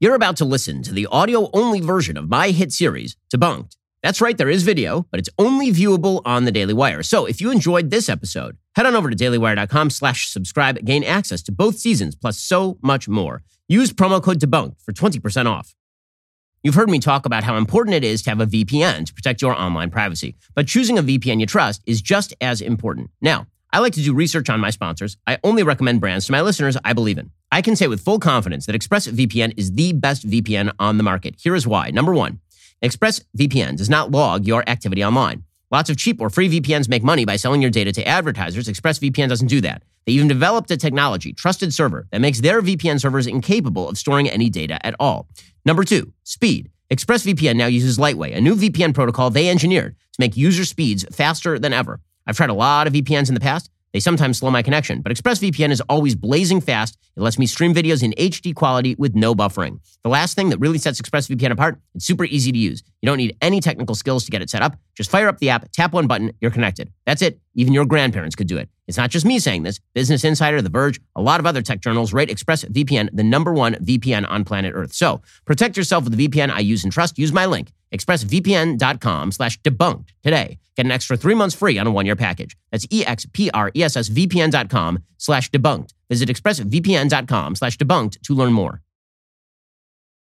You're about to listen to the audio-only version of my hit series, Debunked. That's right, there is video, but it's only viewable on The Daily Wire. So if you enjoyed this episode, head on over to dailywire.com/subscribe. Gain access to both seasons, plus so much more. Use promo code DEBUNKED for 20% off. You've heard me talk about how important it is to have a VPN to protect your online privacy, but choosing a VPN you trust is just as important. Now, I like to do research on my sponsors. I only recommend brands to my listeners I believe in. I can say with full confidence that ExpressVPN is the best VPN on the market. Here is why. Number one, ExpressVPN does not log your activity online. Lots of cheap or free VPNs make money by selling your data to advertisers. ExpressVPN doesn't do that. They even developed a technology, Trusted Server, that makes their VPN servers incapable of storing any data at all. Number two, speed. ExpressVPN now uses Lightway, a new VPN protocol they engineered to make user speeds faster than ever. I've tried a lot of VPNs in the past. They sometimes slow my connection, but ExpressVPN is always blazing fast. It lets me stream videos in HD quality with no buffering. The last thing that really sets ExpressVPN apart, it's super easy to use. You don't need any technical skills to get it set up. Just fire up the app, tap one button, you're connected. That's it. Even your grandparents could do it. It's not just me saying this. Business Insider, The Verge, a lot of other tech journals rate ExpressVPN the #1 VPN on planet Earth. So protect yourself with the VPN I use and trust. Use my link, expressvpn.com/debunked today. Get an extra 3 months free on a one-year package. That's expressvpn.com/debunked. Visit expressvpn.com/debunked to learn more.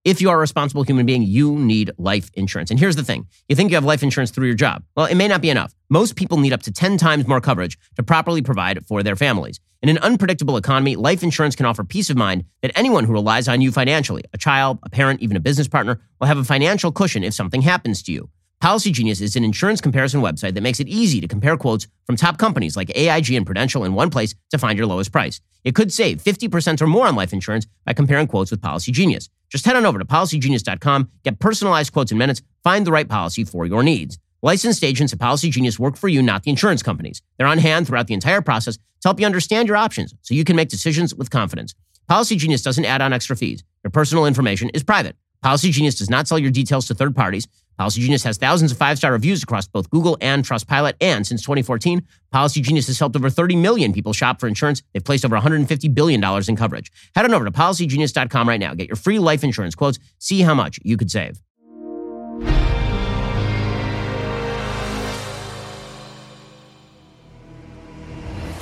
If you are a responsible human being, you need life insurance. And here's the thing. You think you have life insurance through your job. Well, it may not be enough. Most people need up to 10 times more coverage to properly provide for their families. In an unpredictable economy, life insurance can offer peace of mind that anyone who relies on you financially, a child, a parent, even a business partner, will have a financial cushion if something happens to you. Policy Genius is an insurance comparison website that makes it easy to compare quotes from top companies like AIG and Prudential in one place to find your lowest price. It could save 50% or more on life insurance by comparing quotes with Policy Genius. Just head on over to policygenius.com, get personalized quotes in minutes, find the right policy for your needs. Licensed agents at Policy Genius work for you, not the insurance companies. They're on hand throughout the entire process to help you understand your options so you can make decisions with confidence. Policy Genius doesn't add on extra fees. Your personal information is private. Policy Genius does not sell your details to third parties. Policy Genius has thousands of five-star reviews across both Google and Trustpilot, and since 2014, Policy Genius has helped over 30 million people shop for insurance. They've placed over $150 billion in coverage. Head on over to policygenius.com right now. Get your free life insurance quotes. See how much you could save.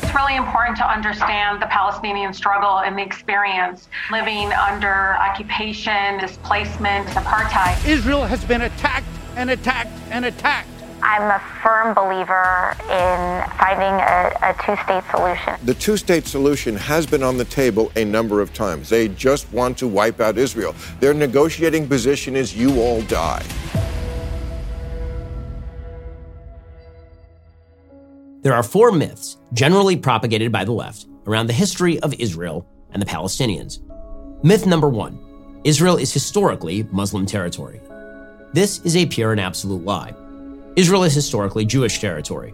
It's really important to understand the Palestinian struggle and the experience living under occupation, displacement, apartheid. Israel has been attacked and attacked and attacked. I'm a firm believer in finding a two-state solution. The two-state solution has been on the table a number of times. They just want to wipe out Israel. Their negotiating position is you all die. There are four myths, generally propagated by the left, around the history of Israel and the Palestinians. Myth number one, Israel is historically Muslim territory. This is a pure and absolute lie. Israel is historically Jewish territory.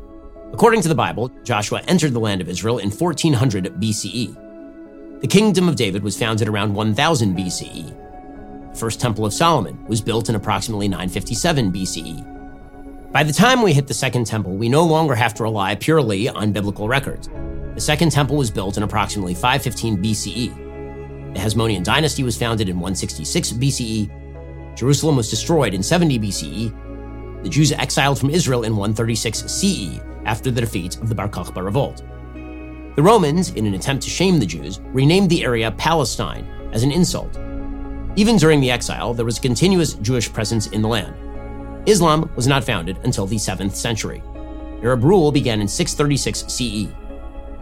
According to the Bible, Joshua entered the land of Israel in 1400 BCE. The kingdom of David was founded around 1000 BCE. The first temple of Solomon was built in approximately 957 BCE. By the time we hit the Second Temple, we no longer have to rely purely on biblical records. The Second Temple was built in approximately 515 BCE. The Hasmonean dynasty was founded in 166 BCE. Jerusalem was destroyed in 70 BCE. The Jews exiled from Israel in 136 CE after the defeat of the Bar Kokhba revolt. The Romans, in an attempt to shame the Jews, renamed the area Palestine as an insult. Even during the exile, there was a continuous Jewish presence in the land. Islam was not founded until the 7th century. Arab rule began in 636 CE.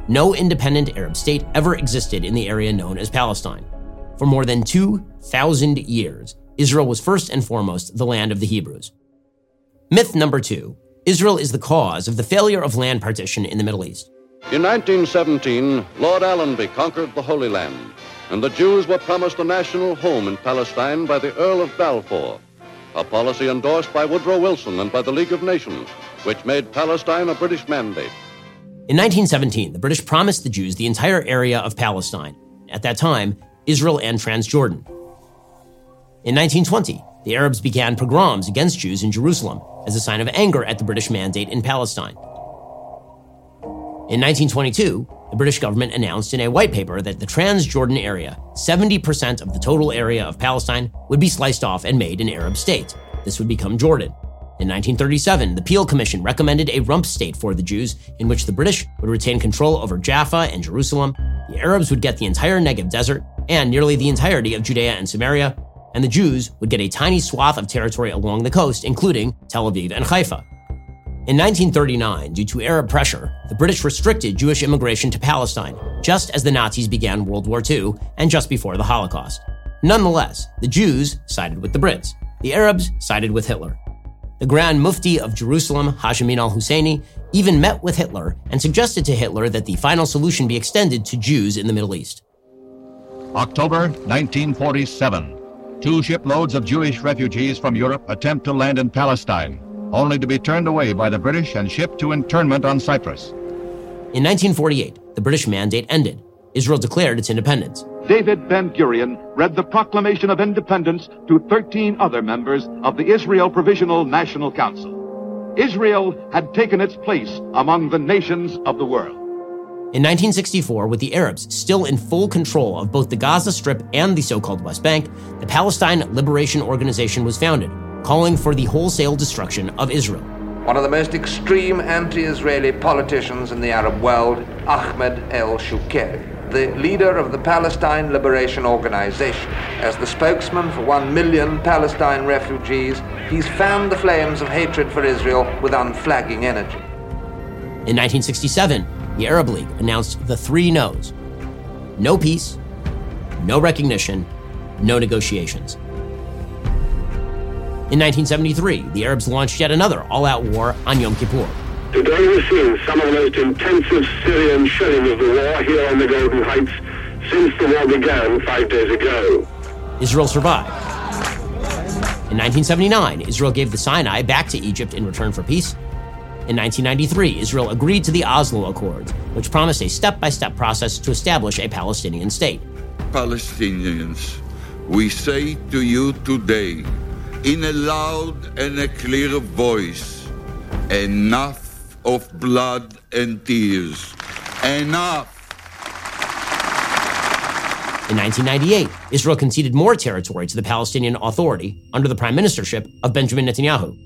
No independent Arab state ever existed in the area known as Palestine. For more than 2,000 years, Israel was first and foremost the land of the Hebrews. Myth number two, Israel is the cause of the failure of land partition in the Middle East. In 1917, Lord Allenby conquered the Holy Land, and the Jews were promised a national home in Palestine by the Earl of Balfour, a policy endorsed by Woodrow Wilson and by the League of Nations, which made Palestine a British mandate. In 1917, the British promised the Jews the entire area of Palestine, at that time, Israel and Transjordan. In 1920, the Arabs began pogroms against Jews in Jerusalem as a sign of anger at the British mandate in Palestine. In 1922, the British government announced in a white paper that the Transjordan area, 70% of the total area of Palestine, would be sliced off and made an Arab state. This would become Jordan. In 1937, the Peel Commission recommended a rump state for the Jews in which the British would retain control over Jaffa and Jerusalem, the Arabs would get the entire Negev Desert and nearly the entirety of Judea and Samaria, and the Jews would get a tiny swath of territory along the coast, including Tel Aviv and Haifa. In 1939, due to Arab pressure, the British restricted Jewish immigration to Palestine, just as the Nazis began World War II and just before the Holocaust. Nonetheless, the Jews sided with the Brits. The Arabs sided with Hitler. The Grand Mufti of Jerusalem, Hasmonean al-Husseini, even met with Hitler and suggested to Hitler that the final solution be extended to Jews in the Middle East. October 1947. 2 shiploads of Jewish refugees from Europe attempt to land in Palestine, only to be turned away by the British and shipped to internment on Cyprus. In 1948, the British mandate ended. Israel declared its independence. David Ben-Gurion read the Proclamation of Independence to 13 other members of the Israel Provisional National Council. Israel had taken its place among the nations of the world. In 1964, with the Arabs still in full control of both the Gaza Strip and the so-called West Bank, the Palestine Liberation Organization was founded, calling for the wholesale destruction of Israel. One of the most extreme anti-Israeli politicians in the Arab world, Ahmed el-Shukeri, the leader of the Palestine Liberation Organization. As the spokesman for 1 million Palestine refugees, he's fanned the flames of hatred for Israel with unflagging energy. In 1967, the Arab League announced the three no's: no peace, no recognition, no negotiations. In 1973, the Arabs launched yet another all-out war on Yom Kippur. Today we're seeing some of the most intensive Syrian shelling of the war here on the Golan Heights since the war began 5 days ago. Israel survived. In 1979, Israel gave the Sinai back to Egypt in return for peace. In 1993, Israel agreed to the Oslo Accords, which promised a step-by-step process to establish a Palestinian state. Palestinians, we say to you today, in a loud and a clear voice, enough of blood and tears. Enough! In 1998, Israel conceded more territory to the Palestinian Authority under the prime ministership of Benjamin Netanyahu.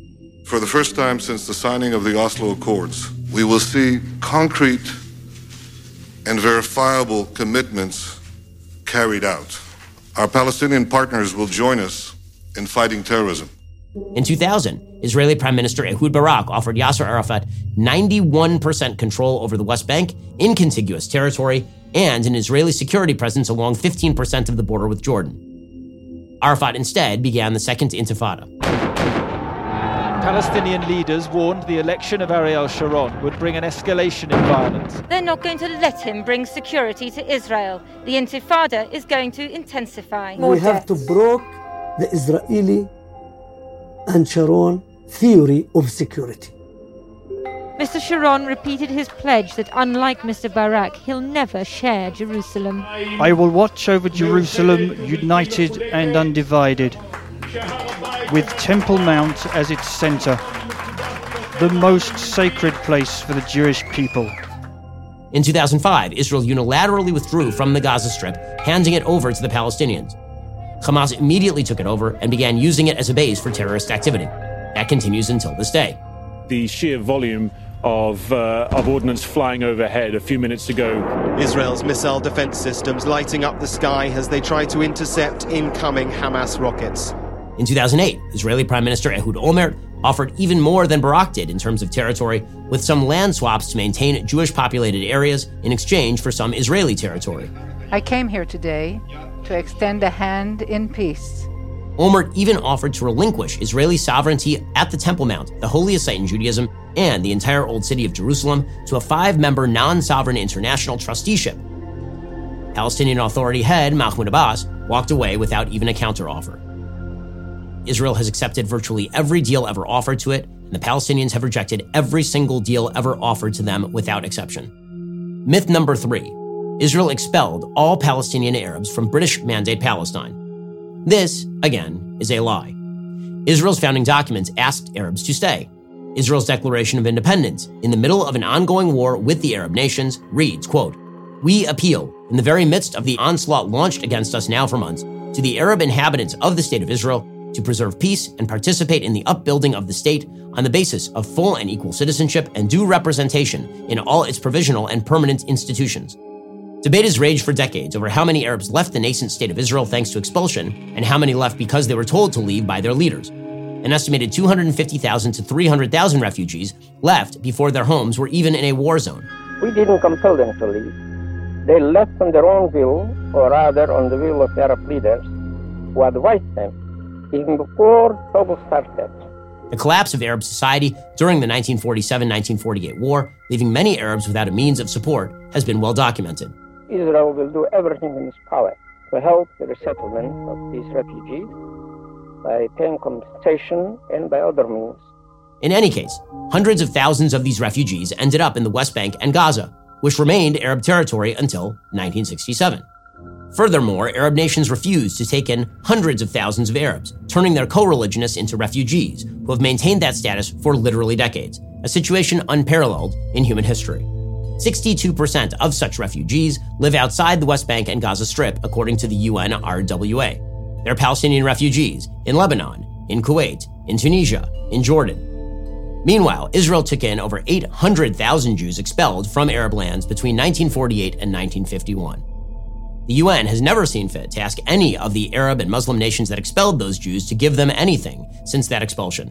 For the first time since the signing of the Oslo Accords, we will see concrete and verifiable commitments carried out. Our Palestinian partners will join us in fighting terrorism. In 2000, Israeli Prime Minister Ehud Barak offered Yasser Arafat 91% control over the West Bank in contiguous territory and an Israeli security presence along 15% of the border with Jordan. Arafat instead began the Second Intifada. Palestinian leaders warned the election of Ariel Sharon would bring an escalation in violence. They're not going to let him bring security to Israel. The Intifada is going to intensify. We have to broke the Israeli and Sharon theory of security. Mr. Sharon repeated his pledge that, unlike Mr. Barak, he'll never share Jerusalem. I will watch over Jerusalem united and undivided, with Temple Mount as its center, the most sacred place for the Jewish people. In 2005, Israel unilaterally withdrew from the Gaza Strip, handing it over to the Palestinians. Hamas immediately took it over and began using it as a base for terrorist activity. That continues until this day. The sheer volume of ordnance flying overhead a few minutes ago. Israel's missile defense systems lighting up the sky as they try to intercept incoming Hamas rockets. In 2008, Israeli Prime Minister Ehud Olmert offered even more than Barak did in terms of territory, with some land swaps to maintain Jewish-populated areas in exchange for some Israeli territory. I came here today to extend a hand in peace. Olmert even offered to relinquish Israeli sovereignty at the Temple Mount, the holiest site in Judaism, and the entire old city of Jerusalem to a 5-member non-sovereign international trusteeship. Palestinian Authority head Mahmoud Abbas walked away without even a counteroffer. Israel has accepted virtually every deal ever offered to it, and the Palestinians have rejected every single deal ever offered to them without exception. Myth number 3. Israel expelled all Palestinian Arabs from British Mandate Palestine. This, again, is a lie. Israel's founding documents asked Arabs to stay. Israel's Declaration of Independence, in the middle of an ongoing war with the Arab nations, reads, quote, We appeal, in the very midst of the onslaught launched against us now for months, to the Arab inhabitants of the State of Israel to preserve peace and participate in the upbuilding of the state on the basis of full and equal citizenship and due representation in all its provisional and permanent institutions. Debate has raged for decades over how many Arabs left the nascent State of Israel thanks to expulsion and how many left because they were told to leave by their leaders. An estimated 250,000 to 300,000 refugees left before their homes were even in a war zone. We didn't compel them to leave. They left on their own will, or rather on the will of Arab leaders, who advised them, even before trouble started. The collapse of Arab society during the 1947-1948 war, leaving many Arabs without a means of support, has been well documented. Israel will do everything in its power to help the resettlement of these refugees by paying compensation and by other means. In any case, hundreds of thousands of these refugees ended up in the West Bank and Gaza, which remained Arab territory until 1967. Furthermore, Arab nations refused to take in hundreds of thousands of Arabs, turning their co-religionists into refugees who have maintained that status for literally decades, a situation unparalleled in human history. 62% of such refugees live outside the West Bank and Gaza Strip, according to the UNRWA. They're Palestinian refugees in Lebanon, in Kuwait, in Tunisia, in Jordan. Meanwhile, Israel took in over 800,000 Jews expelled from Arab lands between 1948 and 1951. The UN has never seen fit to ask any of the Arab and Muslim nations that expelled those Jews to give them anything since that expulsion.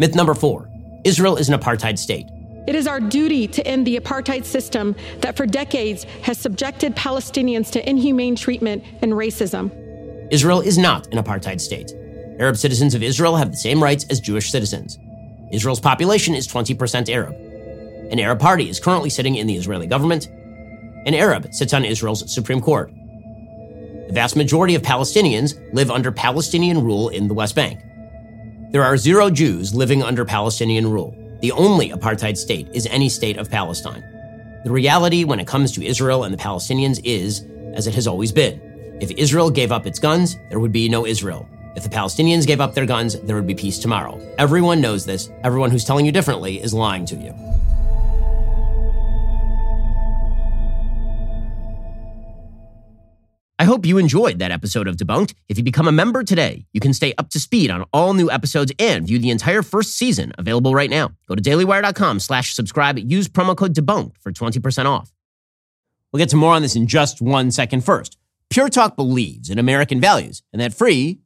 Myth number 4, Israel is an apartheid state. It is our duty to end the apartheid system that for decades has subjected Palestinians to inhumane treatment and racism. Israel is not an apartheid state. Arab citizens of Israel have the same rights as Jewish citizens. Israel's population is 20% Arab. An Arab party is currently sitting in the Israeli government. An Arab sits on Israel's Supreme Court. The vast majority of Palestinians live under Palestinian rule in the West Bank. There are 0 Jews living under Palestinian rule. The only apartheid state is any state of Palestine. The reality when it comes to Israel and the Palestinians is, as it has always been, if Israel gave up its guns, there would be no Israel. If the Palestinians gave up their guns, there would be peace tomorrow. Everyone knows this. Everyone who's telling you differently is lying to you. I hope you enjoyed that episode of Debunked. If you become a member today, you can stay up to speed on all new episodes and view the entire first season available right now. Go to dailywire.com/subscribe. Use promo code Debunked for 20% off. We'll get to more on this in just 1 second. First, Pure Talk believes in American values, and that free